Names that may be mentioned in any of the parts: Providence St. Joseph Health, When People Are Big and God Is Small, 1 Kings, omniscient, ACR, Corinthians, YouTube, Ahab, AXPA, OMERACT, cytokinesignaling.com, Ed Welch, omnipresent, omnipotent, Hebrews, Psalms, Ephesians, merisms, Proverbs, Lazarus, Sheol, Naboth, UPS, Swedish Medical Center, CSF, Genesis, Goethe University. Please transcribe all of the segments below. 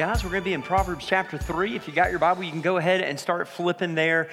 guys, we're going to be in Proverbs chapter 3. If you got your Bible, you can go ahead and start flipping there.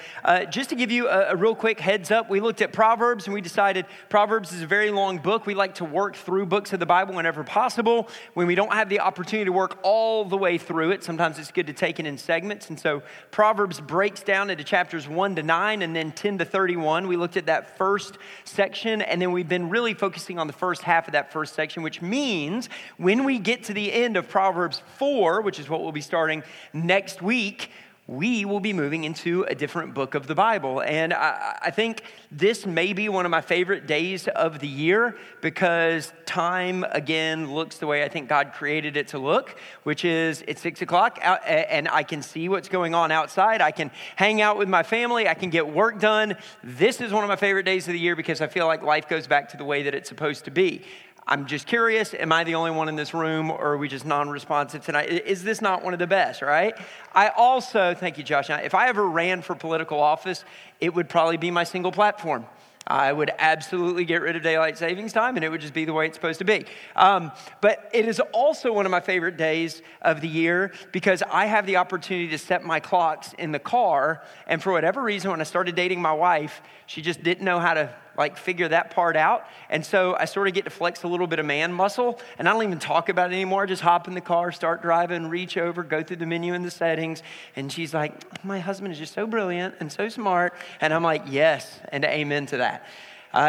Just to give you a real quick heads up, we looked at Proverbs and we decided Proverbs is a very long book. We like to work through books of the Bible whenever possible. When we don't have the opportunity to work all the way through it, sometimes it's good to take it in segments. And so Proverbs breaks down into chapters 1 to 9 and then 10 to 31. We looked at that first section, and then we've been really focusing on the first half of that first section, which means when we get to the end of Proverbs 4, which is what we'll be starting next week, we will be moving into a different book of the Bible. And I think this may be one of my favorite days of the year because time, again, looks the way I think God created it to look, which is it's 6 o'clock out, and I can see what's going on outside. I can hang out with my family. I can get work done. This is one of my favorite days of the year because I feel like life goes back to the way that it's supposed to be. I'm just curious, am I the only one in this room, or are we just non-responsive tonight? Is this not one of the best, right? I also, thank you, Josh, if I ever ran for political office, it would probably be my single platform. I would absolutely get rid of daylight savings time, and it would just be the way it's supposed to be. But it is also one of my favorite days of the year because I have the opportunity to set my clocks in the car, and for whatever reason, when I started dating my wife, she just didn't know how to figure that part out. And so I sort of get to flex a little bit of man muscle, and I don't even talk about it anymore. I just hop in the car, start driving, reach over, go through the menu and the settings. And she's like, my husband is just so brilliant and so smart. And I'm like, yes, and amen to that.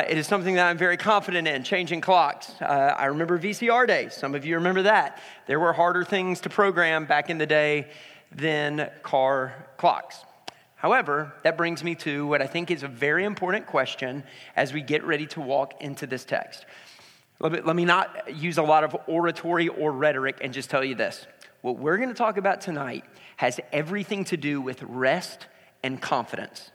It is something that I'm very confident in, changing clocks. I remember VCR days. Some of you remember that. There were harder things to program back in the day than car clocks. However, that brings me to what I think is a very important question as we get ready to walk into this text. Let me not use a lot of oratory or rhetoric and just tell you this. What we're going to talk about tonight has everything to do with rest and confidence.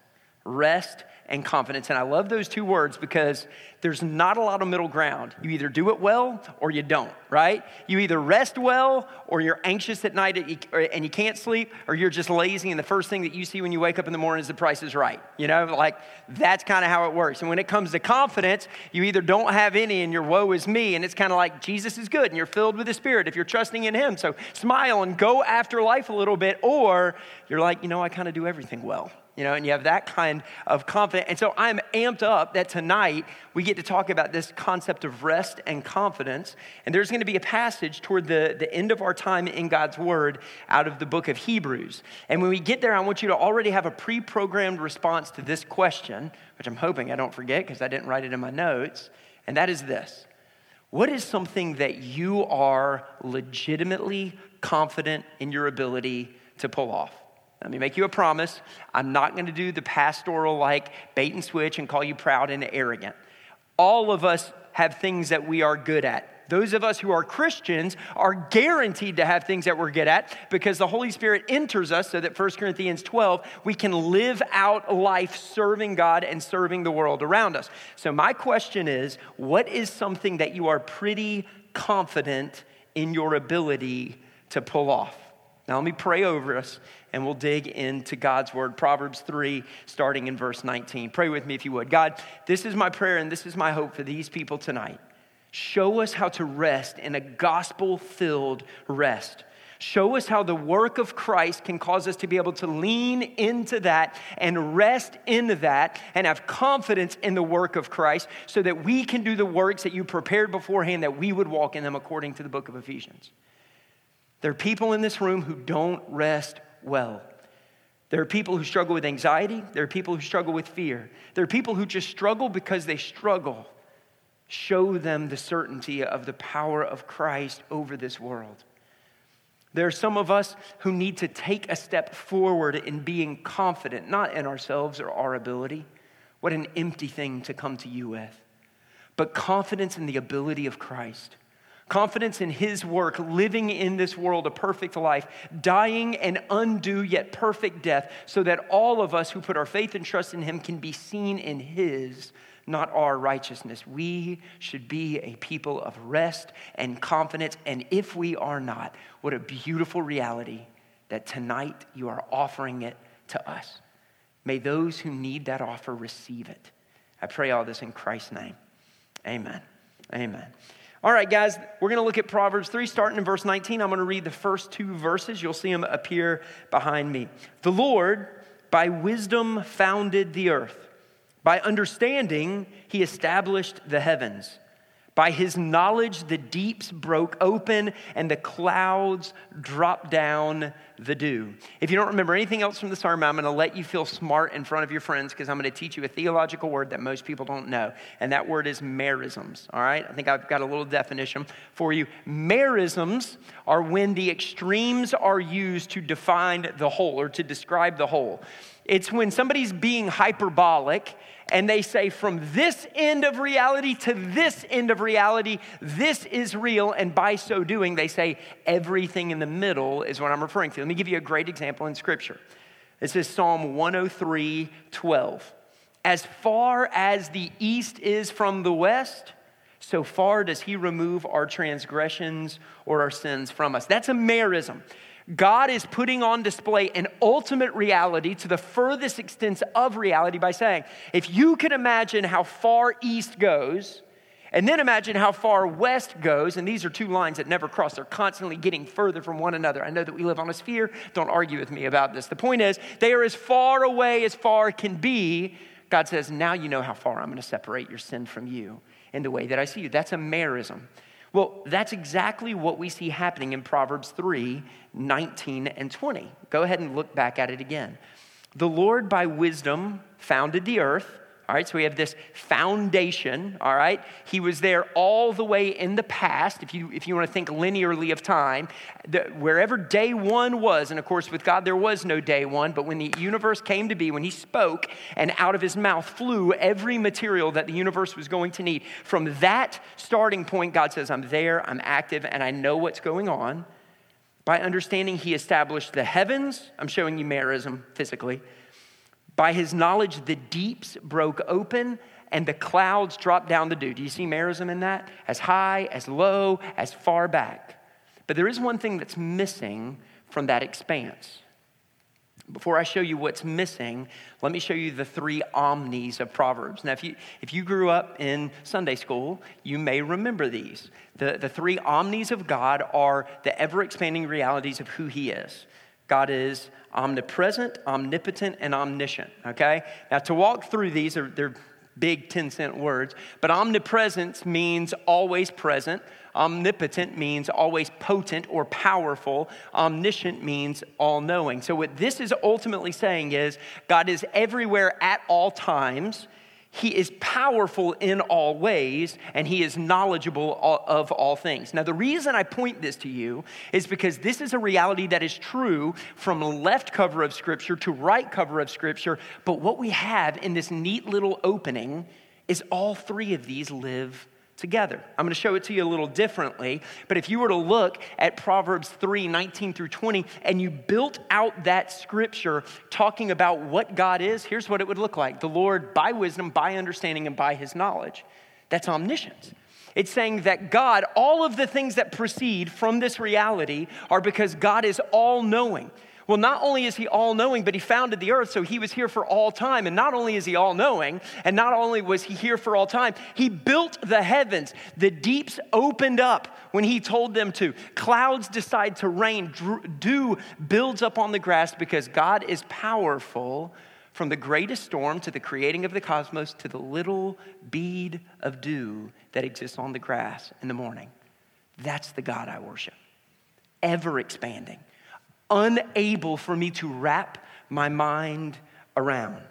Rest and confidence. And I love those two words because there's not a lot of middle ground. You either do it well or you don't, right? You either rest well or you're anxious at night and you can't sleep, or you're just lazy and the first thing that you see when you wake up in the morning is The Price is Right. You know, that's kind of how it works. And when it comes to confidence, you either don't have any and you're woe is me, and it's kind of like Jesus is good and you're filled with the Spirit if you're trusting in Him. So smile and go after life a little bit, or you're like, I kind of do everything well. And you have that kind of confidence. And so I'm amped up that tonight we get to talk about this concept of rest and confidence. And there's going to be a passage toward the end of our time in God's Word out of the book of Hebrews. And when we get there, I want you to already have a pre-programmed response to this question, which I'm hoping I don't forget because I didn't write it in my notes. And that is this: what is something that you are legitimately confident in your ability to pull off? Let me make you a promise. I'm not going to do the pastoral bait and switch and call you proud and arrogant. All of us have things that we are good at. Those of us who are Christians are guaranteed to have things that we're good at because the Holy Spirit enters us so that 1 Corinthians 12, we can live out life serving God and serving the world around us. So my question is, what is something that you are pretty confident in your ability to pull off? Now let me pray over us, and we'll dig into God's Word. Proverbs 3, starting in verse 19. Pray with me if you would. God, this is my prayer, and this is my hope for these people tonight. Show us how to rest in a gospel-filled rest. Show us how the work of Christ can cause us to be able to lean into that and rest into that and have confidence in the work of Christ so that we can do the works that you prepared beforehand, that we would walk in them according to the book of Ephesians. There are people in this room who don't rest well. There are people who struggle with anxiety. There are people who struggle with fear. There are people who just struggle because they struggle. Show them the certainty of the power of Christ over this world. There are some of us who need to take a step forward in being confident, not in ourselves or our ability. What an empty thing to come to you with. But confidence in the ability of Christ. Confidence in His work, living in this world a perfect life, dying an undue yet perfect death, so that all of us who put our faith and trust in Him can be seen in His, not our righteousness. We should be a people of rest and confidence, and if we are not, what a beautiful reality that tonight you are offering it to us. May those who need that offer receive it. I pray all this in Christ's name. Amen. Amen. All right, guys, we're going to look at Proverbs 3, starting in verse 19. I'm going to read the first two verses. You'll see them appear behind me. The Lord, by wisdom, founded the earth. By understanding, he established the heavens. By his knowledge, the deeps broke open and the clouds dropped down the dew. If you don't remember anything else from the sermon, I'm going to let you feel smart in front of your friends because I'm going to teach you a theological word that most people don't know. And that word is merisms, all right? I think I've got a little definition for you. Merisms are when the extremes are used to define the whole or to describe the whole. It's when somebody's being hyperbolic and they say from this end of reality to this end of reality, this is real. And by so doing, they say everything in the middle is what I'm referring to. Let me give you a great example in Scripture. This is Psalm 103:12. As far as the east is from the west, so far does he remove our transgressions or our sins from us. That's a merism. God is putting on display an ultimate reality to the furthest extents of reality by saying, if you could imagine how far east goes, and then imagine how far west goes, and these are two lines that never cross. They're constantly getting further from one another. I know that we live on a sphere. Don't argue with me about this. The point is, they are as far away as far can be. God says, now you know how far I'm going to separate your sin from you in the way that I see you. That's a merism. Well, that's exactly what we see happening in Proverbs 3, 19 and 20. Go ahead and look back at it again. The Lord by wisdom founded the earth. All right, so we have this foundation, all right? He was there all the way in the past, if you want to think linearly of time. Wherever day one was, and of course with God there was no day one, but when the universe came to be, when he spoke and out of his mouth flew every material that the universe was going to need, from that starting point, God says, I'm there, I'm active, and I know what's going on. By understanding, he established the heavens. I'm showing you merism physically. By his knowledge, the deeps broke open and the clouds dropped down the dew. Do you see merism in that? As high, as low, as far back. But there is one thing that's missing from that expanse. Before I show you what's missing, let me show you the three omnis of Proverbs. Now, if you grew up in Sunday school, you may remember these. The three omnis of God are the ever-expanding realities of who he is. God is omnipresent, omnipotent, and omniscient, okay? Now, to walk through these, they're big 10-cent words, but omnipresence means always present. Omnipotent means always potent or powerful. Omniscient means all-knowing. So what this is ultimately saying is God is everywhere at all times. He is powerful in all ways, and he is knowledgeable of all things. Now, the reason I point this to you is because this is a reality that is true from left cover of Scripture to right cover of Scripture, but what we have in this neat little opening is all three of these live together. I'm going to show it to you a little differently, but if you were to look at Proverbs 3, 19 through 20, and you built out that scripture talking about what God is, here's what it would look like. The Lord by wisdom, by understanding, and by his knowledge. That's omniscience. It's saying that God, all of the things that proceed from this reality are because God is all-knowing. Well, not only is he all-knowing, but he founded the earth, so he was here for all time. And not only is he all-knowing, and not only was he here for all time, he built the heavens. The deeps opened up when he told them to. Clouds decide to rain. Dew builds up on the grass because God is powerful from the greatest storm to the creating of the cosmos to the little bead of dew that exists on the grass in the morning. That's the God I worship, ever-expanding, unable for me to wrap my mind around.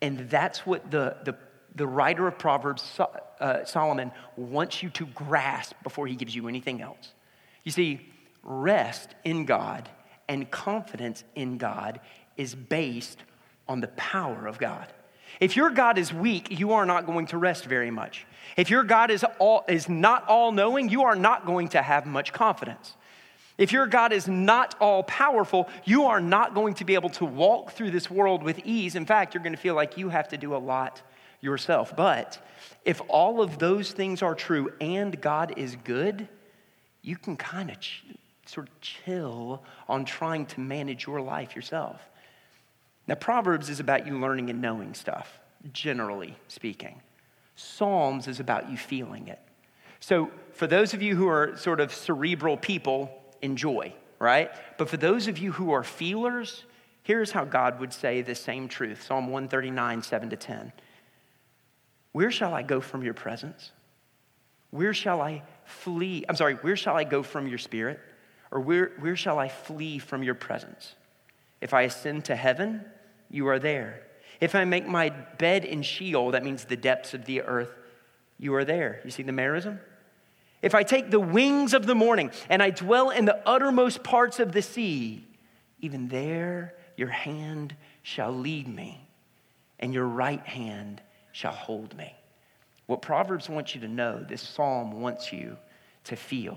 And that's what the writer of Proverbs, Solomon, wants you to grasp before he gives you anything else. You see, rest in God and confidence in God is based on the power of God. If your God is weak, you are not going to rest very much. If your God is not all-knowing, you are not going to have much confidence. If your God is not all-powerful, you are not going to be able to walk through this world with ease. In fact, you're going to feel like you have to do a lot yourself. But if all of those things are true and God is good, you can kind of sort of chill on trying to manage your life yourself. Now, Proverbs is about you learning and knowing stuff, generally speaking. Psalms is about you feeling it. So for those of you who are sort of cerebral people, enjoy, right? But for those of you who are feelers, here's how God would say the same truth. Psalm 139, 7 to 10. Where shall I go from your presence? Where shall I flee? I'm sorry, where shall I go from your spirit? Or where shall I flee from your presence? If I ascend to heaven, you are there. If I make my bed in Sheol, that means the depths of the earth, you are there. You see the merism? If I take the wings of the morning and I dwell in the uttermost parts of the sea, even there your hand shall lead me and your right hand shall hold me. What Proverbs wants you to know, this psalm wants you to feel.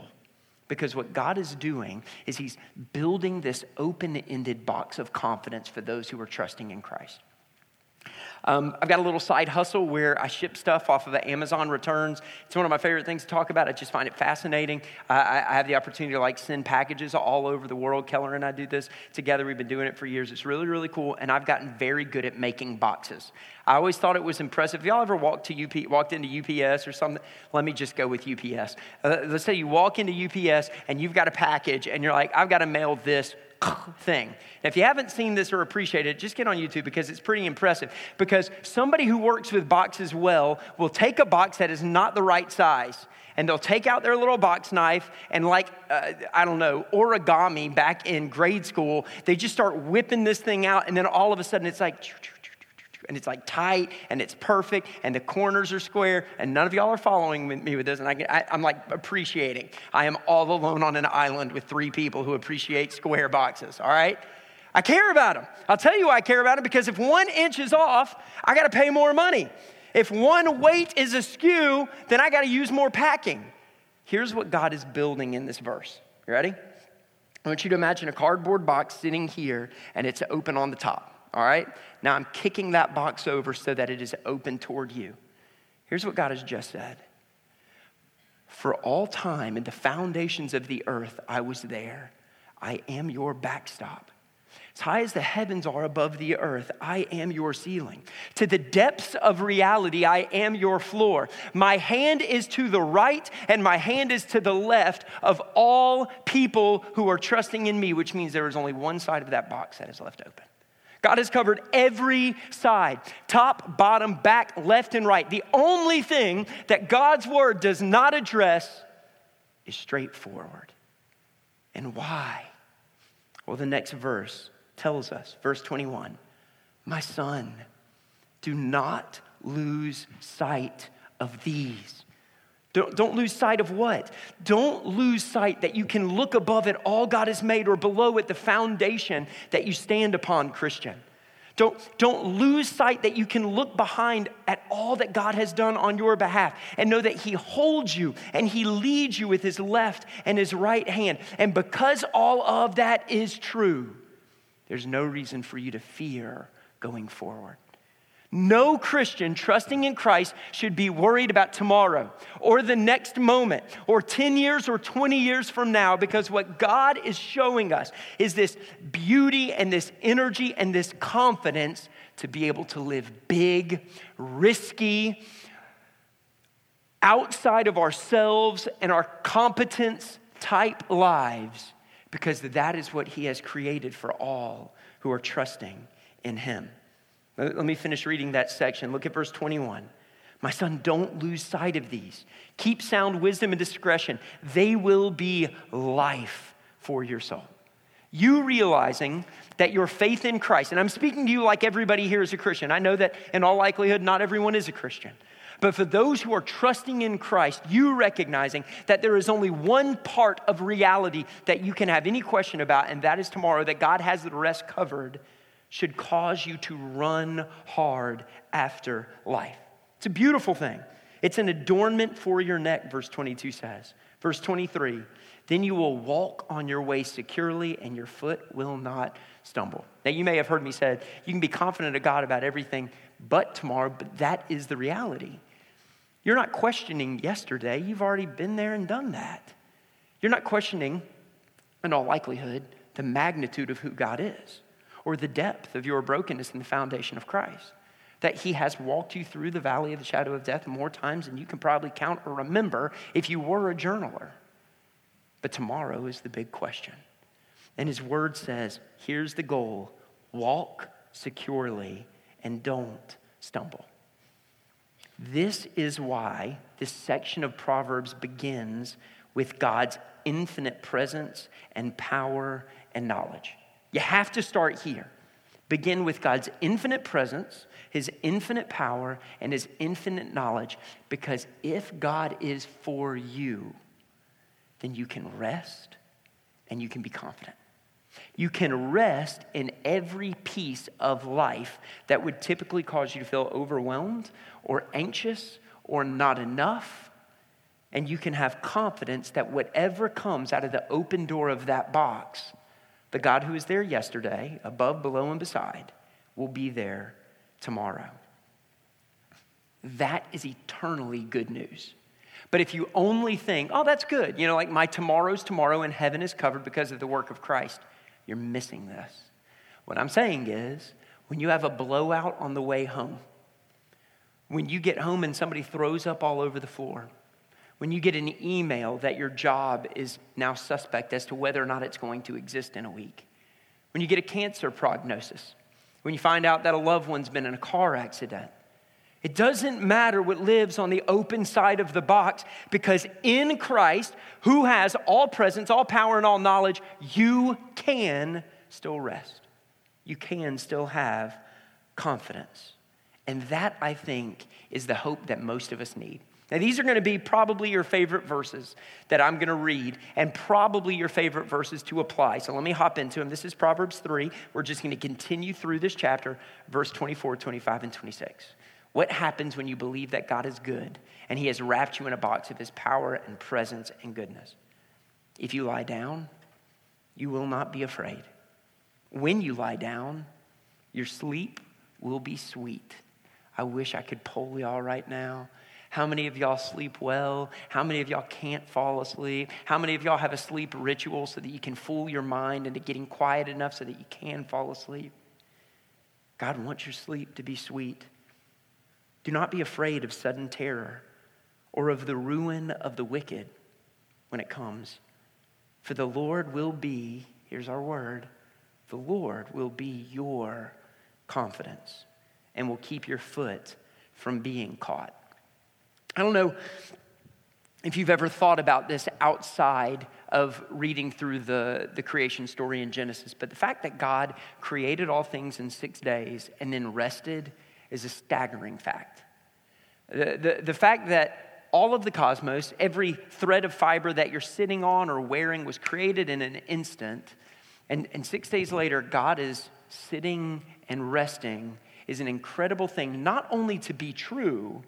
Because what God is doing is he's building this open-ended box of confidence for those who are trusting in Christ. I've got a little side hustle where I ship stuff off of the Amazon returns. It's one of my favorite things to talk about. I just find it fascinating. I have the opportunity to send packages all over the world. Keller and I do this together. We've been doing it for years. It's really, really cool. And I've gotten very good at making boxes. I always thought it was impressive. If y'all ever walked into UPS or something, let me just go with UPS. Let's say you walk into UPS and you've got a package and you're like, I've got to mail this thing. Now, if you haven't seen this or appreciated it, just get on YouTube because it's pretty impressive. Because somebody who works with boxes well will take a box that is not the right size and they'll take out their little box knife and origami back in grade school, they just start whipping this thing out and then all of a sudden it's like, and it's like tight and it's perfect and the corners are square and none of y'all are following me with this and I'm like appreciating. I am all alone on an island with three people who appreciate square boxes, all right? I care about them. I'll tell you why I care about them because if 1 inch is off, I gotta pay more money. If one weight is askew, then I gotta use more packing. Here's what God is building in this verse. You ready? I want you to imagine a cardboard box sitting here and it's open on the top. All right, now I'm kicking that box over so that it is open toward you. Here's what God has just said. For all time in the foundations of the earth, I was there. I am your backstop. As high as the heavens are above the earth, I am your ceiling. To the depths of reality, I am your floor. My hand is to the right and my hand is to the left of all people who are trusting in me, which means there is only one side of that box that is left open. God has covered every side, top, bottom, back, left, and right. The only thing that God's word does not address is straightforward. And why? Well, the next verse tells us, verse 21, my son, do not lose sight of these. Don't lose sight of what? Don't lose sight that you can look above at all God has made or below at the foundation that you stand upon, Christian. Don't lose sight that you can look behind at all that God has done on your behalf and know that he holds you and he leads you with his left and his right hand. And because all of that is true, there's no reason for you to fear going forward. No Christian trusting in Christ should be worried about tomorrow or the next moment or 10 years or 20 years from now because what God is showing us is this beauty and this energy and this confidence to be able to live big, risky, outside of ourselves and our competence type lives because that is what he has created for all who are trusting in him. Let me finish reading that section. Look at verse 21. My son, don't lose sight of these. Keep sound wisdom and discretion. They will be life for your soul. You realizing that your faith in Christ, and I'm speaking to you like everybody here is a Christian. I know that in all likelihood, not everyone is a Christian. But for those who are trusting in Christ, you recognizing that there is only one part of reality that you can have any question about, and that is tomorrow, that God has the rest covered, should cause you to run hard after life. It's a beautiful thing. It's an adornment for your neck, verse 22 says. Verse 23, then you will walk on your way securely and your foot will not stumble. Now you may have heard me say, you can be confident of God about everything but tomorrow, but that is the reality. You're not questioning yesterday. You've already been there and done that. You're not questioning, in all likelihood, the magnitude of who God is, or the depth of your brokenness in the foundation of Christ. that he has walked you through the valley of the shadow of death more times than you can probably count or remember if you were a journaler. But tomorrow is the big question. And his word says, here's the goal: walk securely and don't stumble. This is why this section of Proverbs begins with God's infinite presence and power and knowledge. You have to start here. Begin with God's infinite presence, his infinite power, and his infinite knowledge, because if God is for you, then you can rest and you can be confident. You can rest in every piece of life that would typically cause you to feel overwhelmed or anxious or not enough. And you can have confidence that whatever comes out of the open door of that box, the God who was there yesterday, above, below, and beside, will be there tomorrow. That is eternally good news. But if you only think, oh, that's good, you know, like my tomorrow's tomorrow and heaven is covered because of the work of Christ, you're missing this. What I'm saying is, when you have a blowout on the way home, when you get home and somebody throws up all over the floor, when you get an email that your job is now suspect as to whether or not it's going to exist in a week, when you get a cancer prognosis, when you find out that a loved one's been in a car accident, it doesn't matter what lives on the open side of the box, because in Christ, who has all presence, all power, and all knowledge, you can still rest. You can still have confidence. And that, I think, is the hope that most of us need. Now, these are going to be probably your favorite verses that I'm going to read, and probably your favorite verses to apply. So let me hop into them. This is Proverbs 3. We're just going to continue through this chapter, verse 24, 25, and 26. What happens when you believe that God is good and he has wrapped you in a box of his power and presence and goodness? If you lie down, you will not be afraid. When you lie down, your sleep will be sweet. I wish I could poll y'all right now. How many of y'all sleep well? How many of y'all can't fall asleep? How many of y'all have a sleep ritual so that you can fool your mind into getting quiet enough so that you can fall asleep? God wants your sleep to be sweet. Do not be afraid of sudden terror or of the ruin of the wicked when it comes. For the Lord will be, here's our word, the Lord will be your confidence and will keep your foot from being caught. I don't know if you've ever thought about this outside of reading through the creation story in Genesis, but the fact that God created all things in 6 days and then rested is a staggering fact. The fact that all of the cosmos, every thread of fiber that you're sitting on or wearing was created in an instant, and 6 days later, God is sitting and resting, is an incredible thing, not only to be true,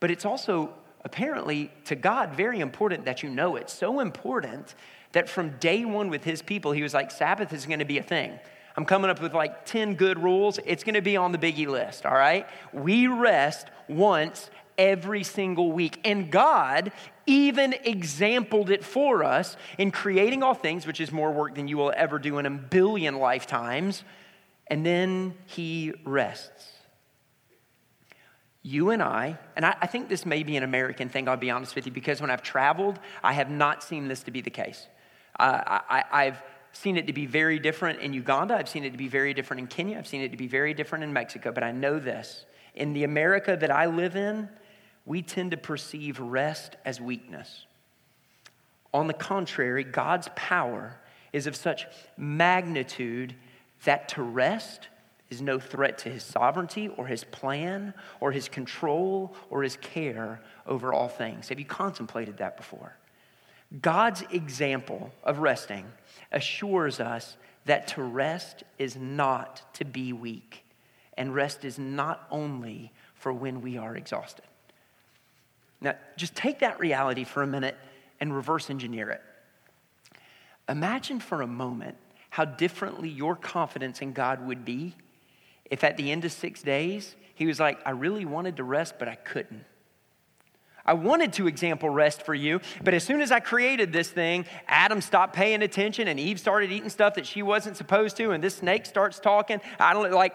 but it's also apparently to God very important that you know it. So important that from day one with his people, he was like, Sabbath is going to be a thing. I'm coming up with like 10 good rules. It's going to be on the biggie list, all right? We rest once every single week. And God even exampled it for us in creating all things, which is more work than you will ever do in a billion lifetimes. And then he rests. You and I think this may be an American thing, I'll be honest with you, because when I've traveled, I have not seen this to be the case. I've seen it to be very different in Uganda. I've seen it to be very different in Kenya. I've seen it to be very different in Mexico. But I know this. In the America that I live in, we tend to perceive rest as weakness. On the contrary, God's power is of such magnitude that to rest is no threat to his sovereignty or his plan or his control or his care over all things. Have you contemplated that before? God's example of resting assures us that to rest is not to be weak, and rest is not only for when we are exhausted. Now, just take that reality for a minute and reverse engineer it. Imagine for a moment how differently your confidence in God would be if at the end of 6 days, he was like, I really wanted to rest, but I couldn't. I wanted to example rest for you, but as soon as I created this thing, Adam stopped paying attention and Eve started eating stuff that she wasn't supposed to, and this snake starts talking. I don't like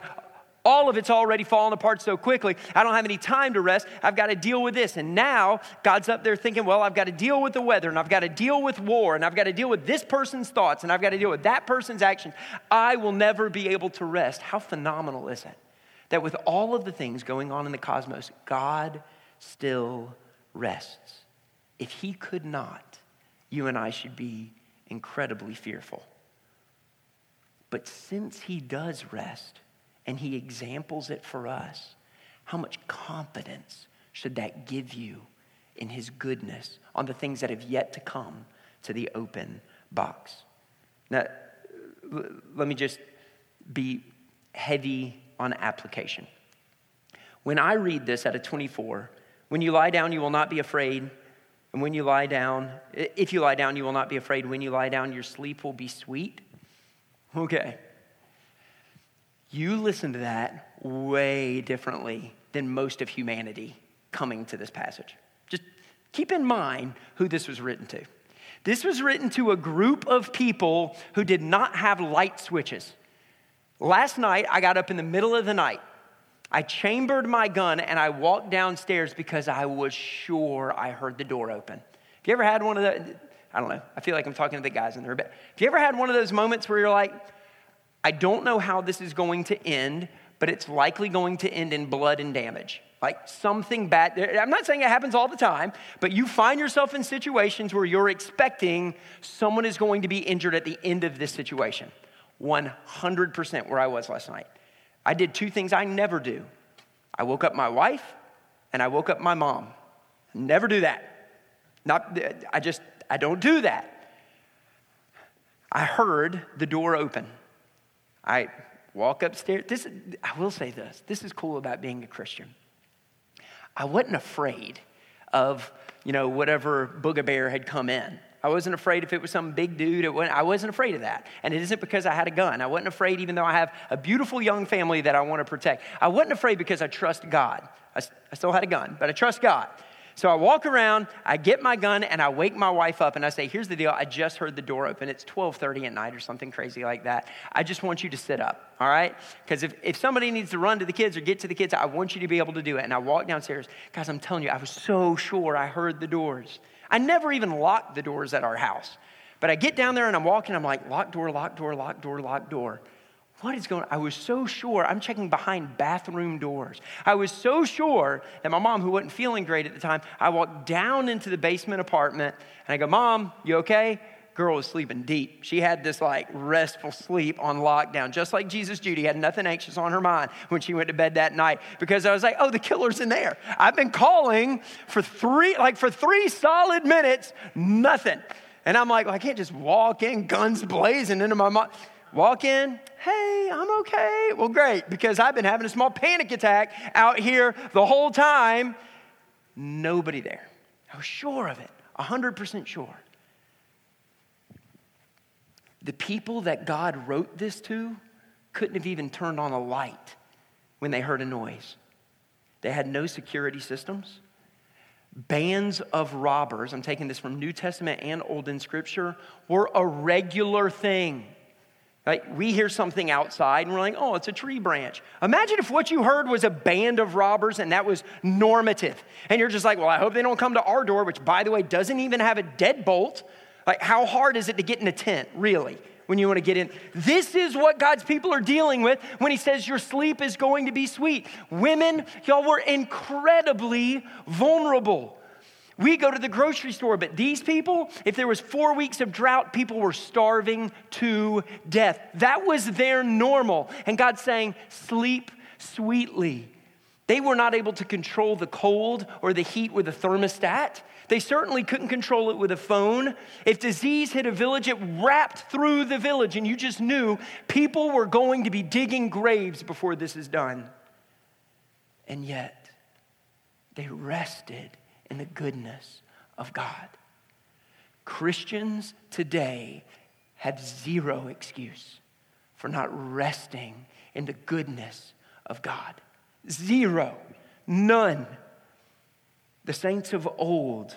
All of it's already fallen apart so quickly. I don't have any time to rest. I've got to deal with this. And now God's up there thinking, well, I've got to deal with the weather, and I've got to deal with war, and I've got to deal with this person's thoughts, and I've got to deal with that person's actions. I will never be able to rest. How phenomenal is it that with all of the things going on in the cosmos, God still rests? If he could not, you and I should be incredibly fearful. But since he does rest, and he examples it for us, how much confidence should that give you in his goodness on the things that have yet to come to the open box? Now, let me just be heavy on application. When I read this out of 24, when you lie down, you will not be afraid. And when you lie down, if you lie down, you will not be afraid. When you lie down, your sleep will be sweet. Okay. You listen to that way differently than most of humanity coming to this passage. Just keep in mind who this was written to. This was written to a group of people who did not have light switches. Last night, I got up in the middle of the night. I chambered my gun and I walked downstairs because I was sure I heard the door open. Have you ever had one of the, I don't know, I feel like I'm talking to the guys in there a bit. Have you ever had one of those moments where you're like, I don't know how this is going to end, but it's likely going to end in blood and damage. Like something bad. I'm not saying it happens all the time, but you find yourself in situations where you're expecting someone is going to be injured at the end of this situation. 100% where I was last night. I did two things I never do. I woke up my wife and I woke up my mom. Never do that. I don't do that. I heard the door open. I walk upstairs. I will say this. This is cool about being a Christian. I wasn't afraid of, whatever boogabear had come in. I wasn't afraid if it was some big dude. I wasn't afraid of that. And it isn't because I had a gun. I wasn't afraid even though I have a beautiful young family that I want to protect. I wasn't afraid because I trust God. I still had a gun, but I trust God. So I walk around, I get my gun, and I wake my wife up, and I say, here's the deal. I just heard the door open. It's 12:30 at night or something crazy like that. I just want you to sit up, all right? Because if somebody needs to run to the kids or get to the kids, I want you to be able to do it. And I walk downstairs. Guys, I'm telling you, I was so sure I heard the doors. I never even locked the doors at our house. But I get down there, and I'm walking. I'm like, lock door, lock door, lock door, lock door. What is going on? I was so sure. I'm checking behind bathroom doors. I was so sure that my mom, who wasn't feeling great at the time, I walked down into the basement apartment and I go, Mom, you okay? Girl was sleeping deep. She had this restful sleep on lockdown, just like Jesus Judy had nothing anxious on her mind when she went to bed that night, because I was like, oh, the killer's in there. I've been calling for three solid minutes, nothing. And I'm like, well, I can't just walk in, guns blazing into my mom. Walk in, hey, I'm okay. Well, great, because I've been having a small panic attack out here the whole time. Nobody there. I was sure of it, 100% sure. The people that God wrote this to couldn't have even turned on a light when they heard a noise. They had no security systems. Bands of robbers, I'm taking this from New Testament and Old in Scripture, were a regular thing. Right? We hear something outside and we're like, oh, it's a tree branch. Imagine if what you heard was a band of robbers and that was normative. And you're just like, well, I hope they don't come to our door, which, by the way, doesn't even have a deadbolt. Like, how hard is it to get in a tent, really, when you want to get in? This is what God's people are dealing with when he says your sleep is going to be sweet. Women, y'all were incredibly vulnerable. We go to the grocery store, but these people, if there was 4 weeks of drought, people were starving to death. That was their normal. And God's saying, sleep sweetly. They were not able to control the cold or the heat with a thermostat. They certainly couldn't control it with a phone. If disease hit a village, it wrapped through the village, and you just knew people were going to be digging graves before this is done. And yet, they rested in the goodness of God. Christians today have zero excuse for not resting in the goodness of God. Zero. None. The saints of old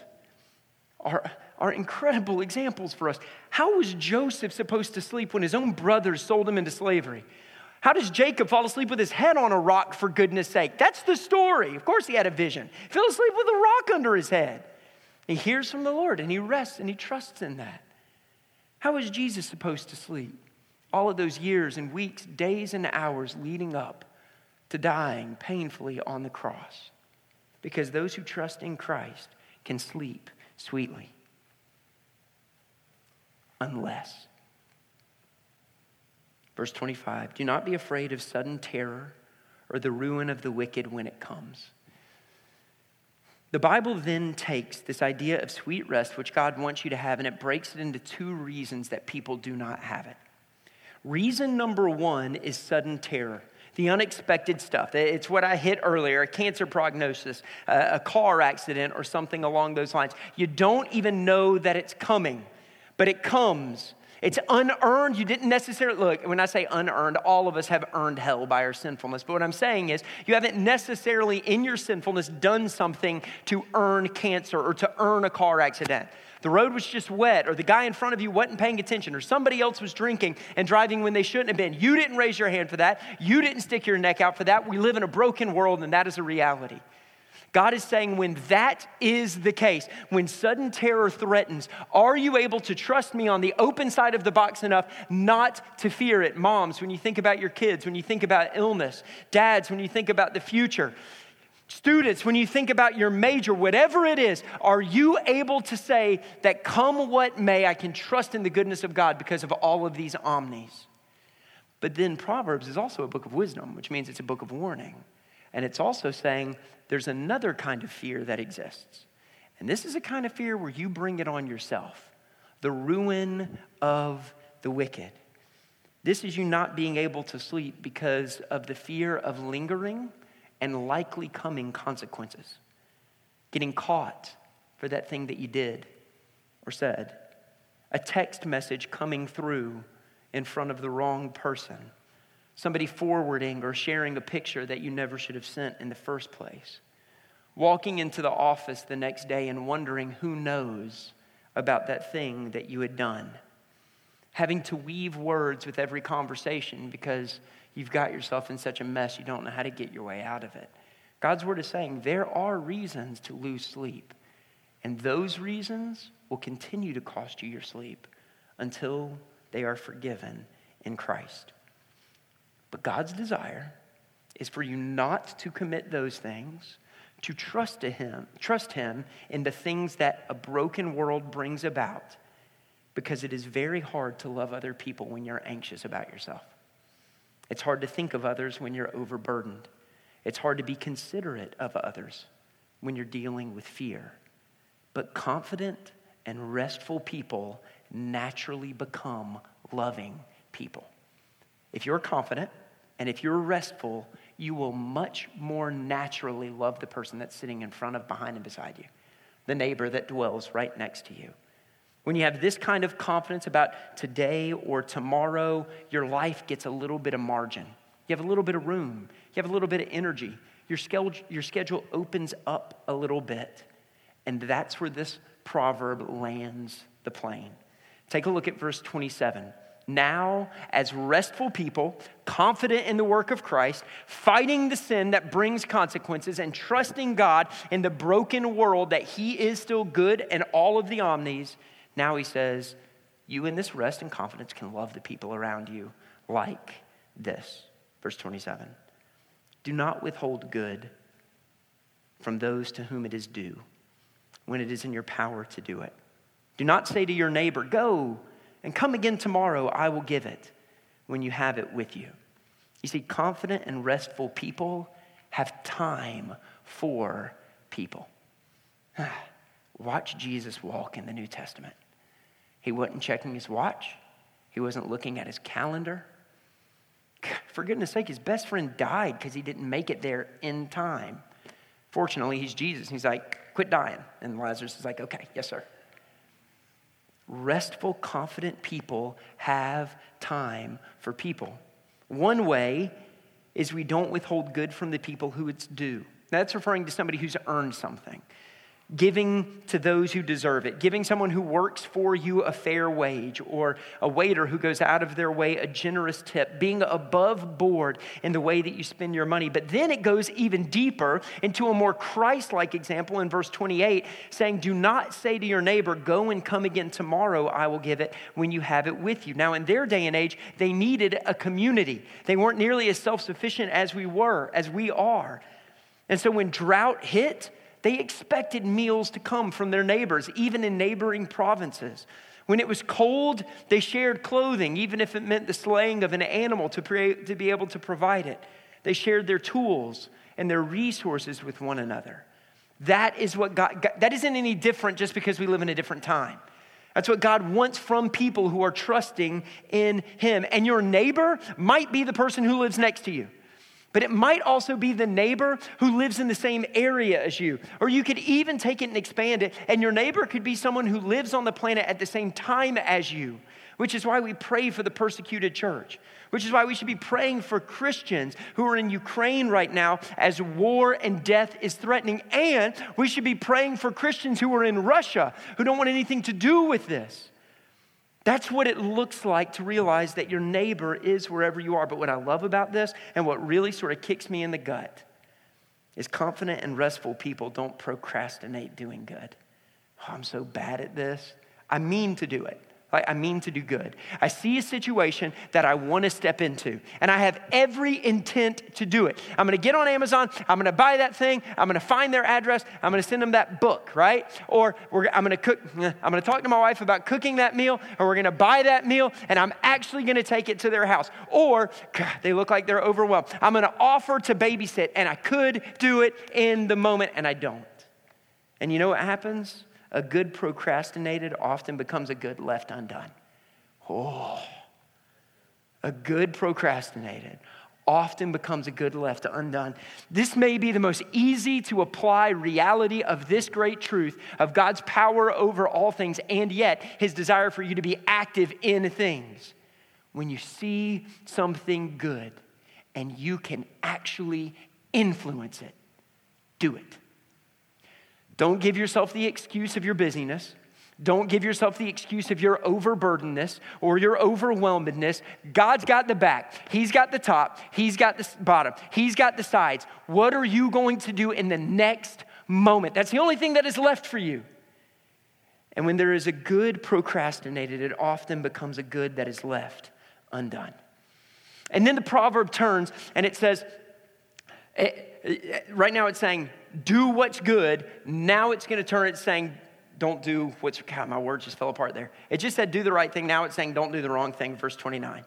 are incredible examples for us. How was Joseph supposed to sleep when his own brothers sold him into slavery? How does Jacob fall asleep with his head on a rock, for goodness sake? That's the story. Of course he had a vision. He fell asleep with a rock under his head. He hears from the Lord, and he rests, and he trusts in that. How is Jesus supposed to sleep? All of those years and weeks, days and hours leading up to dying painfully on the cross. Because those who trust in Christ can sleep sweetly. Unless. Verse 25, do not be afraid of sudden terror or the ruin of the wicked when it comes. The Bible then takes this idea of sweet rest, which God wants you to have, and it breaks it into two reasons that people do not have it. Reason number one is sudden terror, the unexpected stuff. It's what I hit earlier, a cancer prognosis, a car accident, or something along those lines. You don't even know that it's coming, but it comes. It's unearned. You didn't necessarily, look, when I say unearned, all of us have earned hell by our sinfulness. But what I'm saying is you haven't necessarily in your sinfulness done something to earn cancer or to earn a car accident. The road was just wet, or the guy in front of you wasn't paying attention, or somebody else was drinking and driving when they shouldn't have been. You didn't raise your hand for that. You didn't stick your neck out for that. We live in a broken world, and that is a reality. God is saying, when that is the case, when sudden terror threatens, are you able to trust me on the open side of the box enough not to fear it? Moms, when you think about your kids, when you think about illness, dads, when you think about the future, students, when you think about your major, whatever it is, are you able to say that come what may, I can trust in the goodness of God because of all of these omnis? But then Proverbs is also a book of wisdom, which means it's a book of warning. And it's also saying there's another kind of fear that exists. And this is a kind of fear where you bring it on yourself. The ruin of the wicked. This is you not being able to sleep because of the fear of lingering and likely coming consequences. Getting caught for that thing that you did or said. A text message coming through in front of the wrong person. Somebody forwarding or sharing a picture that you never should have sent in the first place. Walking into the office the next day and wondering who knows about that thing that you had done. Having to weave words with every conversation because you've got yourself in such a mess you don't know how to get your way out of it. God's word is saying there are reasons to lose sleep. And those reasons will continue to cost you your sleep until they are forgiven in Christ. But God's desire is for you not to commit those things, to trust him in the things that a broken world brings about, because it is very hard to love other people when you're anxious about yourself. It's hard to think of others when you're overburdened. It's hard to be considerate of others when you're dealing with fear. But confident and restful people naturally become loving people. If you're confident and if you're restful, you will much more naturally love the person that's sitting in front of, behind, and beside you, the neighbor that dwells right next to you. When you have this kind of confidence about today or tomorrow, your life gets a little bit of margin. You have a little bit of room. You have a little bit of energy. Your schedule opens up a little bit. And that's where this proverb lands the plane. Take a look at verse 27. Now, as restful people, confident in the work of Christ, fighting the sin that brings consequences and trusting God in the broken world that he is still good and all of the omnis, now he says, you in this rest and confidence can love the people around you like this. Verse 27, do not withhold good from those to whom it is due when it is in your power to do it. Do not say to your neighbor, go and come again tomorrow, I will give it, when you have it with you. You see, confident and restful people have time for people. Watch Jesus walk in the New Testament. He wasn't checking his watch. He wasn't looking at his calendar. For goodness sake, his best friend died because he didn't make it there in time. Fortunately, he's Jesus. He's like, quit dying. And Lazarus is like, okay, yes, sir. Restful, confident people have time for people. One way is we don't withhold good from the people who it's due. Now, that's referring to somebody who's earned something. giving to those who deserve it, giving someone who works for you a fair wage, or a waiter who goes out of their way a generous tip, being above board in the way that you spend your money. But then it goes even deeper into a more Christ-like example in verse 28, saying, do not say to your neighbor, go and come again tomorrow, I will give it when you have it with you. Now, in their day and age, they needed a community. They weren't nearly as self-sufficient as we are. And so when drought hit, they expected meals to come from their neighbors, even in neighboring provinces. When it was cold, they shared clothing, even if it meant the slaying of an animal to be able to provide it. They shared their tools and their resources with one another. That is what God, that isn't any different just because we live in a different time. That's what God wants from people who are trusting in Him. And your neighbor might be the person who lives next to you, but it might also be the neighbor who lives in the same area as you. Or you could even take it and expand it, and your neighbor could be someone who lives on the planet at the same time as you, which is why we pray for the persecuted church, which is why we should be praying for Christians who are in Ukraine right now as war and death is threatening. And we should be praying for Christians who are in Russia who don't want anything to do with this. That's what it looks like to realize that your neighbor is wherever you are. But what I love about this, and what really sort of kicks me in the gut, is confident and restful people don't procrastinate doing good. Oh, I'm so bad at this. I mean to do it. I mean to do good. I see a situation that I want to step into, and I have every intent to do it. I'm going to get on Amazon. I'm going to buy that thing. I'm going to find their address. I'm going to send them that book, right? Or I'm going to cook. I'm going to talk to my wife about cooking that meal, or we're going to buy that meal, and I'm actually going to take it to their house. Or, God, they look like they're overwhelmed. I'm going to offer to babysit, and I could do it in the moment, and I don't. And you know what happens? A good procrastinated often becomes a good left undone. Oh, a good procrastinated often becomes a good left undone. This may be the most easy to apply reality of this great truth of God's power over all things, and yet His desire for you to be active in things. When you see something good and you can actually influence it, do it. Don't give yourself the excuse of your busyness. Don't give yourself the excuse of your overburdenedness or your overwhelmedness. God's got the back. He's got the top. He's got the bottom. He's got the sides. What are you going to do in the next moment? That's the only thing that is left for you. And when there is a good procrastinated, it often becomes a good that is left undone. And then the proverb turns and it says, right now it's saying, do what's good. Now it's going to turn it saying, don't do what's, God, my words just fell apart there. It just said, do the right thing. Now it's saying, don't do the wrong thing. Verse 29.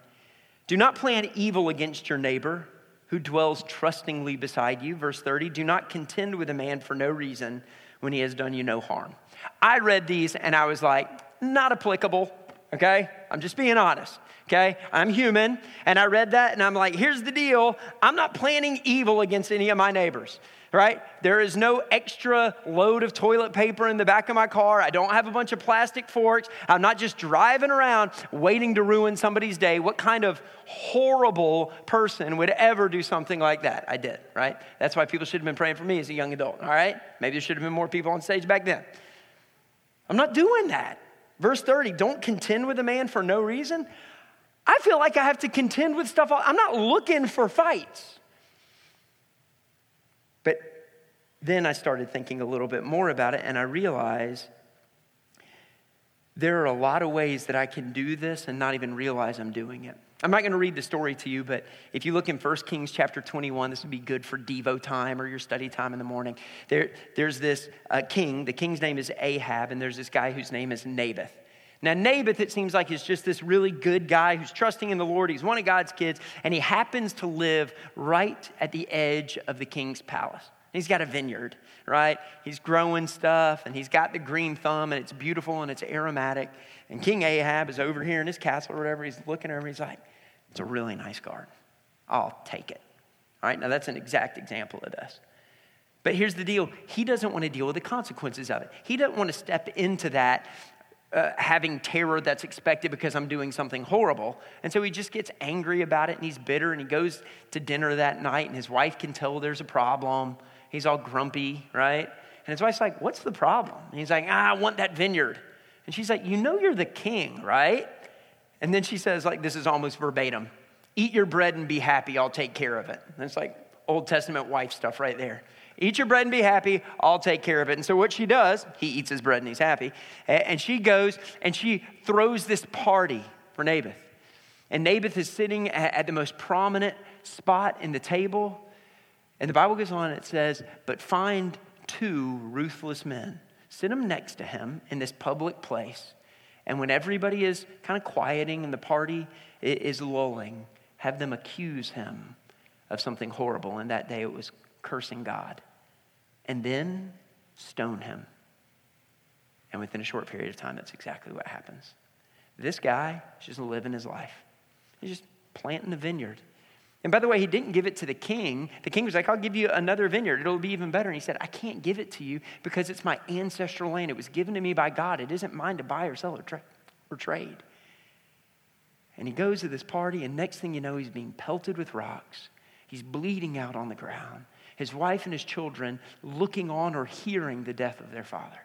Do not plan evil against your neighbor who dwells trustingly beside you. Verse 30. Do not contend with a man for no reason when he has done you no harm. I read these and I was like, not applicable. Okay? I'm just being honest. Okay? I'm human. And I read that and I'm like, here's the deal. I'm not planning evil against any of my neighbors. Right? There is no extra load of toilet paper in the back of my car. I don't have a bunch of plastic forks. I'm not just driving around waiting to ruin somebody's day. What kind of horrible person would ever do something like that? I did, right? That's why people should have been praying for me as a young adult, all right? Maybe there should have been more people on stage back then. I'm not doing that. Verse 30, don't contend with a man for no reason. I feel like I have to contend with stuff. I'm not looking for fights. But then I started thinking a little bit more about it, and I realized there are a lot of ways that I can do this and not even realize I'm doing it. I'm not going to read the story to you, but if you look in 1 Kings chapter 21, this would be good for Devo time or your study time in the morning. There's this king. The king's name is Ahab, and there's this guy whose name is Naboth. Now, Naboth, it seems like, is just this really good guy who's trusting in the Lord. He's one of God's kids, and he happens to live right at the edge of the king's palace. He's got a vineyard, right? He's growing stuff, and he's got the green thumb, and it's beautiful, and it's aromatic. And King Ahab is over here in his castle or whatever. He's looking over. He's like, it's a really nice garden. I'll take it. All right? Now, that's an exact example of this. But here's the deal. He doesn't want to deal with the consequences of it. He doesn't want to step into that having terror that's expected because I'm doing something horrible. And so he just gets angry about it and he's bitter and he goes to dinner that night and his wife can tell there's a problem. He's all grumpy, right? And his wife's like, what's the problem? And he's like, I want that vineyard. And she's like, you know you're the king, right? And then she says, like, this is almost verbatim, eat your bread and be happy, I'll take care of it. And it's like Old Testament wife stuff right there. Eat your bread and be happy, I'll take care of it. And so what she does, he eats his bread and he's happy, and she goes and she throws this party for Naboth. And Naboth is sitting at the most prominent spot in the table. And the Bible goes on, it says, but find two ruthless men. Sit them next to him in this public place. And when everybody is kind of quieting and the party is lulling, have them accuse him of something horrible. And that day it was cursing God. And then stone him. And within a short period of time, that's exactly what happens. This guy is just living his life. He's just planting the vineyard. And by the way, he didn't give it to the king. The king was like, I'll give you another vineyard. It'll be even better. And he said, I can't give it to you because it's my ancestral land. It was given to me by God. It isn't mine to buy or sell or trade. And he goes to this party, and next thing you know, he's being pelted with rocks. He's bleeding out on the ground. His wife and his children looking on or hearing the death of their father.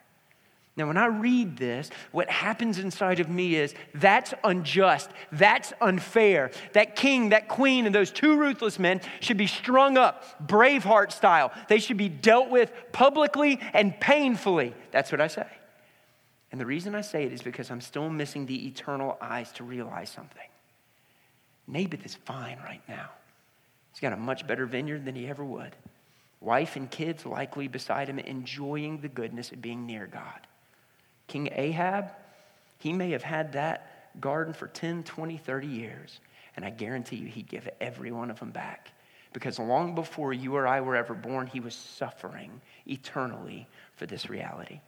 Now, when I read this, what happens inside of me is, that's unjust, that's unfair. That king, that queen, and those two ruthless men should be strung up, Braveheart style. They should be dealt with publicly and painfully. That's what I say. And the reason I say it is because I'm still missing the eternal eyes to realize something. Naboth is fine right now. He's got a much better vineyard than he ever would. Wife and kids likely beside him, enjoying the goodness of being near God. King Ahab, he may have had that garden for 10, 20, 30 years, and I guarantee you he'd give every one of them back, because long before you or I were ever born, he was suffering eternally for this reality.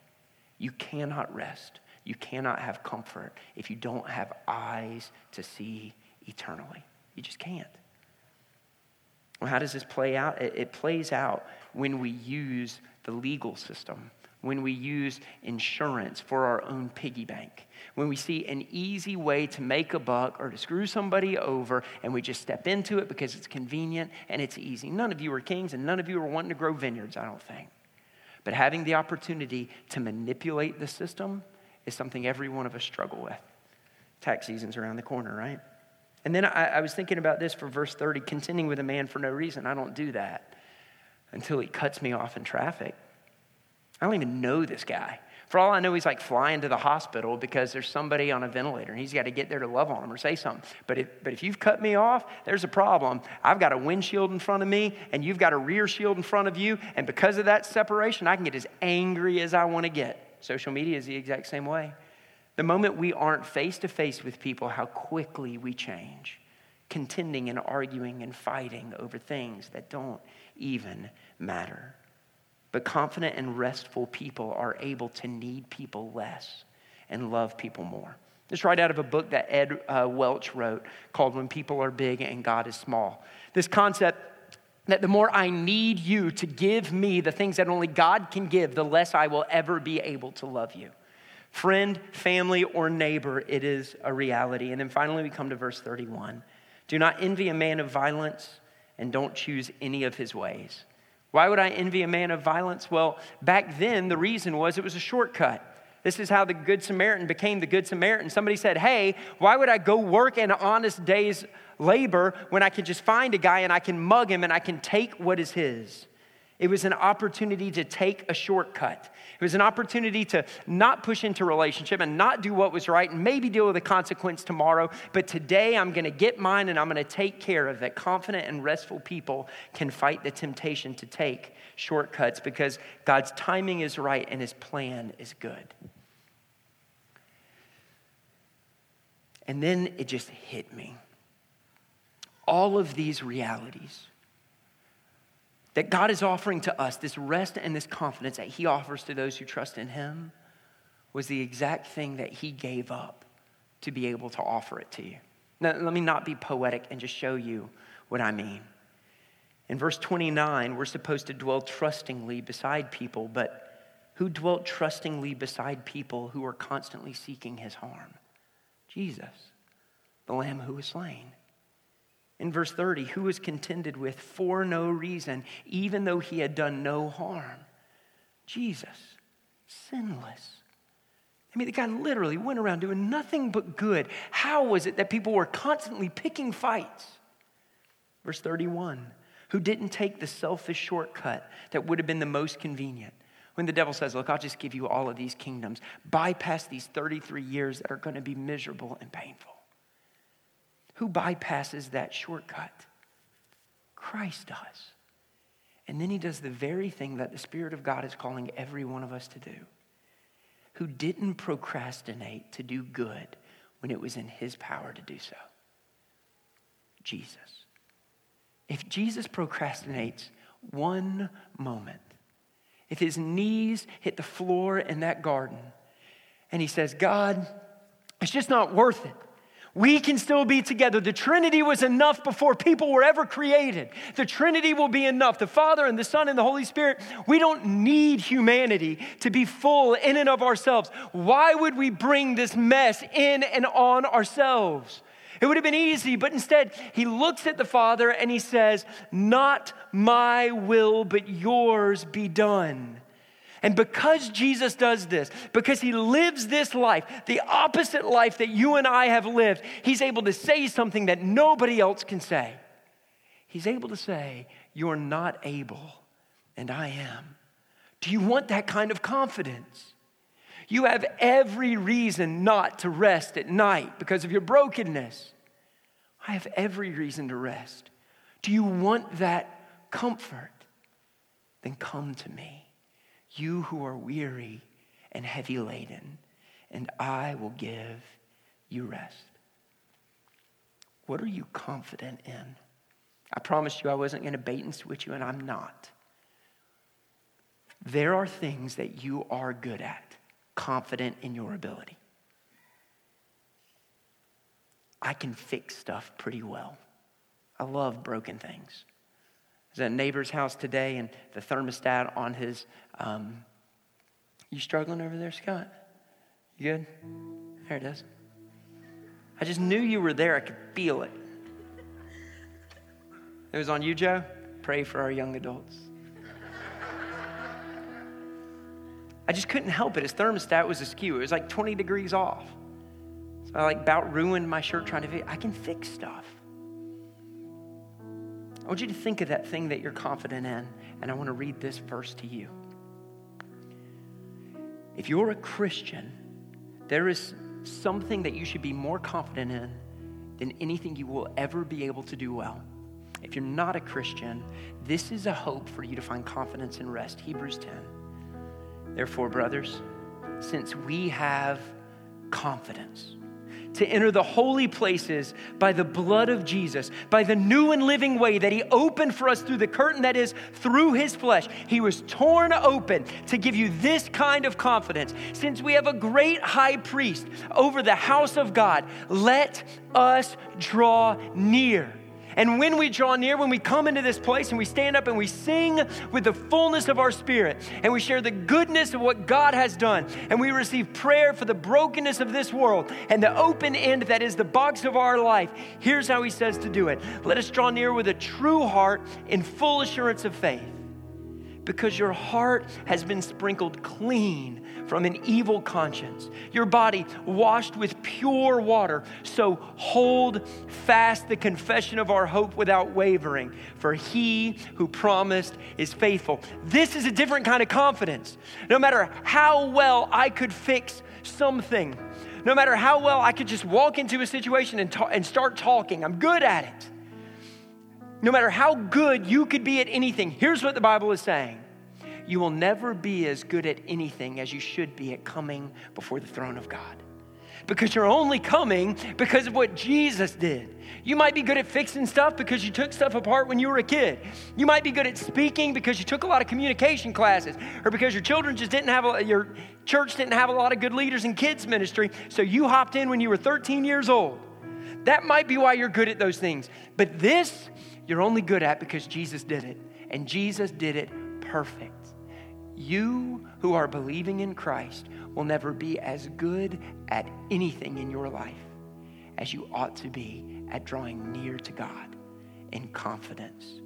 You cannot rest. You cannot have comfort if you don't have eyes to see eternally. You just can't. Well, how does this play out? It plays out when we use the legal system, when we use insurance for our own piggy bank, when we see an easy way to make a buck or to screw somebody over, and we just step into it because it's convenient and it's easy. None of you are kings, and none of you are wanting to grow vineyards, I don't think. But having the opportunity to manipulate the system is something every one of us struggle with. Tax season's around the corner, right? And then I was thinking about this for verse 30, contending with a man for no reason. I don't do that until he cuts me off in traffic. I don't even know this guy. For all I know, he's like flying to the hospital because there's somebody on a ventilator and he's got to get there to love on him or say something. But if you've cut me off, there's a problem. I've got a windshield in front of me and you've got a rear shield in front of you. And because of that separation, I can get as angry as I want to get. Social media is the exact same way. The moment we aren't face to face with people, how quickly we change, contending and arguing and fighting over things that don't even matter. But confident and restful people are able to need people less and love people more. This is right out of a book that Ed Welch wrote called When People Are Big and God Is Small. This concept that the more I need you to give me the things that only God can give, the less I will ever be able to love you. Friend, family, or neighbor, it is a reality. And then finally, we come to verse 31. Do not envy a man of violence, and don't choose any of his ways. Why would I envy a man of violence? Well, back then, the reason was it was a shortcut. This is how the Good Samaritan became the Good Samaritan. Somebody said, hey, why would I go work an honest day's labor when I can just find a guy and I can mug him and I can take what is his? It was an opportunity to take a shortcut. It was an opportunity to not push into relationship and not do what was right and maybe deal with the consequence tomorrow. But today I'm going to get mine and I'm going to take care of that. Confident and restful people can fight the temptation to take shortcuts because God's timing is right and his plan is good. And then it just hit me. All of these realities that God is offering to us, this rest and this confidence that he offers to those who trust in him, was the exact thing that he gave up to be able to offer it to you. Now, let me not be poetic and just show you what I mean. In verse 29, we're supposed to dwell trustingly beside people, but who dwelt trustingly beside people who are constantly seeking his harm? Jesus, the Lamb who was slain. In verse 30, who was contended with for no reason, even though he had done no harm. Jesus, sinless. I mean, the guy literally went around doing nothing but good. How was it that people were constantly picking fights? Verse 31, who didn't take the selfish shortcut that would have been the most convenient. When the devil says, look, I'll just give you all of these kingdoms, bypass these 33 years that are going to be miserable and painful. Who bypasses that shortcut? Christ does. And then he does the very thing that the Spirit of God is calling every one of us to do. Who didn't procrastinate to do good when it was in his power to do so? Jesus. If Jesus procrastinates one moment, if his knees hit the floor in that garden and he says, God, it's just not worth it. We can still be together. The Trinity was enough before people were ever created. The Trinity will be enough. The Father and the Son and the Holy Spirit. We don't need humanity to be full in and of ourselves. Why would we bring this mess in and on ourselves? It would have been easy, but instead he looks at the Father and he says, not my will, but yours be done. And because Jesus does this, because he lives this life, the opposite life that you and I have lived, he's able to say something that nobody else can say. He's able to say, you're not able, and I am. Do you want that kind of confidence? You have every reason not to rest at night because of your brokenness. I have every reason to rest. Do you want that comfort? Then come to me, you who are weary and heavy laden, and I will give you rest. What are you confident in? I promised you I wasn't going to bait and switch you, and I'm not. There are things that you are good at, confident in your ability. I can fix stuff pretty well. I love broken things. I was at a neighbor's house today, and the thermostat on his, you struggling over there, Scott? You good? There it is. I just knew you were there. I could feel it. It was on you, Joe. Pray for our young adults. I just couldn't help it. His thermostat was askew. It was like 20 degrees off. So I about ruined my shirt trying to fix it. I can fix stuff. I want you to think of that thing that you're confident in, and I want to read this verse to you. If you're a Christian, there is something that you should be more confident in than anything you will ever be able to do well. If you're not a Christian, this is a hope for you to find confidence and rest. Hebrews 10. Therefore, brothers, since we have confidence to enter the holy places by the blood of Jesus, by the new and living way that he opened for us through the curtain that is through his flesh. He was torn open to give you this kind of confidence. Since we have a great high priest over the house of God, let us draw near. And when we draw near, when we come into this place and we stand up and we sing with the fullness of our spirit and we share the goodness of what God has done and we receive prayer for the brokenness of this world and the open end that is the box of our life, here's how he says to do it. Let us draw near with a true heart in full assurance of faith, because your heart has been sprinkled clean from an evil conscience, your body washed with pure water. So hold fast the confession of our hope without wavering, for he who promised is faithful. This is a different kind of confidence. No matter how well I could fix something, no matter how well I could just walk into a situation and start talking, I'm good at it. No matter how good you could be at anything, here's what the Bible is saying. You will never be as good at anything as you should be at coming before the throne of God, because you're only coming because of what Jesus did. You might be good at fixing stuff because you took stuff apart when you were a kid. You might be good at speaking because you took a lot of communication classes, or because your children just didn't have your church didn't have a lot of good leaders in kids ministry, so you hopped in when you were 13 years old. That might be why you're good at those things. But this, you're only good at because Jesus did it, and Jesus did it perfect. You who are believing in Christ will never be as good at anything in your life as you ought to be at drawing near to God in confidence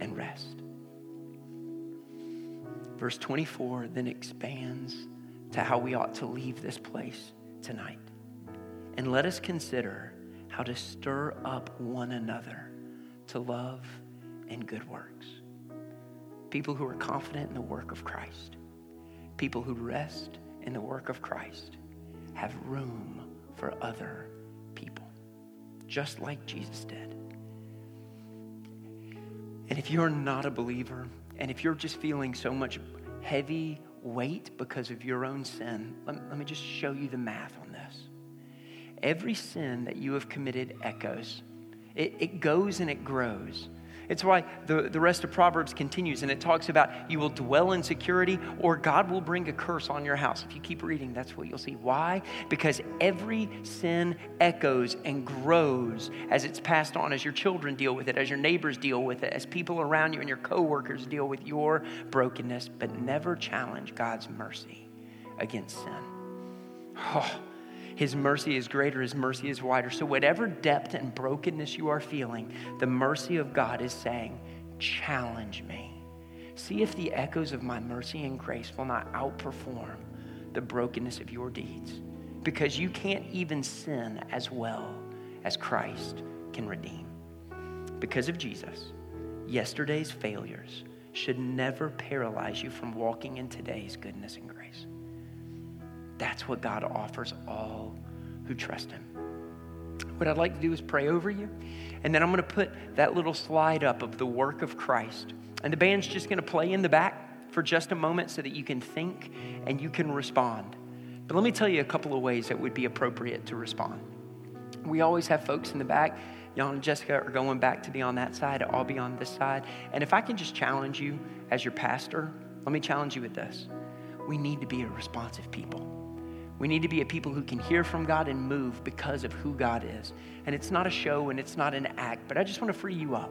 and rest. verse 24 then expands to how we ought to leave this place tonight. And let us consider how to stir up one another to love and good works. People who are confident in the work of Christ, people who rest in the work of Christ, have room for other people, just like Jesus did. And if you're not a believer, and if you're just feeling so much heavy weight because of your own sin, let me just show you the math on this. Every sin that you have committed echoes. It goes and it grows. It's why the rest of Proverbs continues, and it talks about you will dwell in security, or God will bring a curse on your house. If you keep reading, that's what you'll see. Why? Because every sin echoes and grows as it's passed on, as your children deal with it, as your neighbors deal with it, as people around you and your coworkers deal with your brokenness. But never challenge God's mercy against sin. Oh, His mercy is greater, His mercy is wider. So whatever depth and brokenness you are feeling, the mercy of God is saying, challenge me. See if the echoes of my mercy and grace will not outperform the brokenness of your deeds, because you can't even sin as well as Christ can redeem. Because of Jesus, yesterday's failures should never paralyze you from walking in today's goodness and grace. That's what God offers all who trust Him. What I'd like to do is pray over you, and then I'm going to put that little slide up of the work of Christ. And the band's just going to play in the back for just a moment so that you can think and you can respond. But let me tell you a couple of ways that would be appropriate to respond. We always have folks in the back. Y'all and Jessica are going back to be on that side. I'll be on this side. And if I can just challenge you as your pastor, let me challenge you with this. We need to be a responsive people. We need to be a people who can hear from God and move because of who God is. And it's not a show and it's not an act, but I just want to free you up.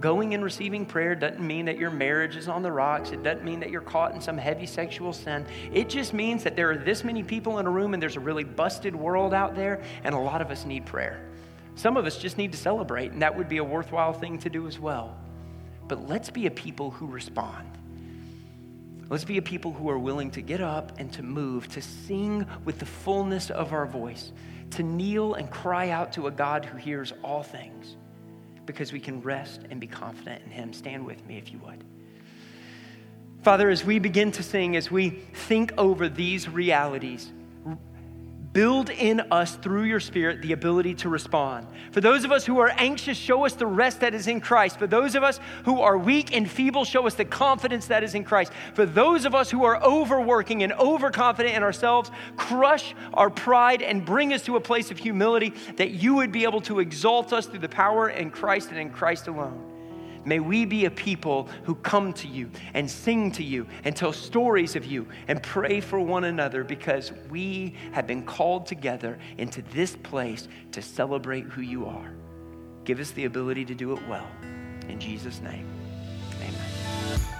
Going and receiving prayer doesn't mean that your marriage is on the rocks. It doesn't mean that you're caught in some heavy sexual sin. It just means that there are this many people in a room and there's a really busted world out there, and a lot of us need prayer. Some of us just need to celebrate, and that would be a worthwhile thing to do as well. But let's be a people who respond. Let's be a people who are willing to get up and to move, to sing with the fullness of our voice, to kneel and cry out to a God who hears all things, because we can rest and be confident in Him. Stand with me if you would. Father, as we begin to sing, as we think over these realities, build in us through your Spirit the ability to respond. For those of us who are anxious, show us the rest that is in Christ. For those of us who are weak and feeble, show us the confidence that is in Christ. For those of us who are overworking and overconfident in ourselves, crush our pride and bring us to a place of humility, that you would be able to exalt us through the power in Christ and in Christ alone. May we be a people who come to you and sing to you and tell stories of you and pray for one another, because we have been called together into this place to celebrate who you are. Give us the ability to do it well. In Jesus' name, amen.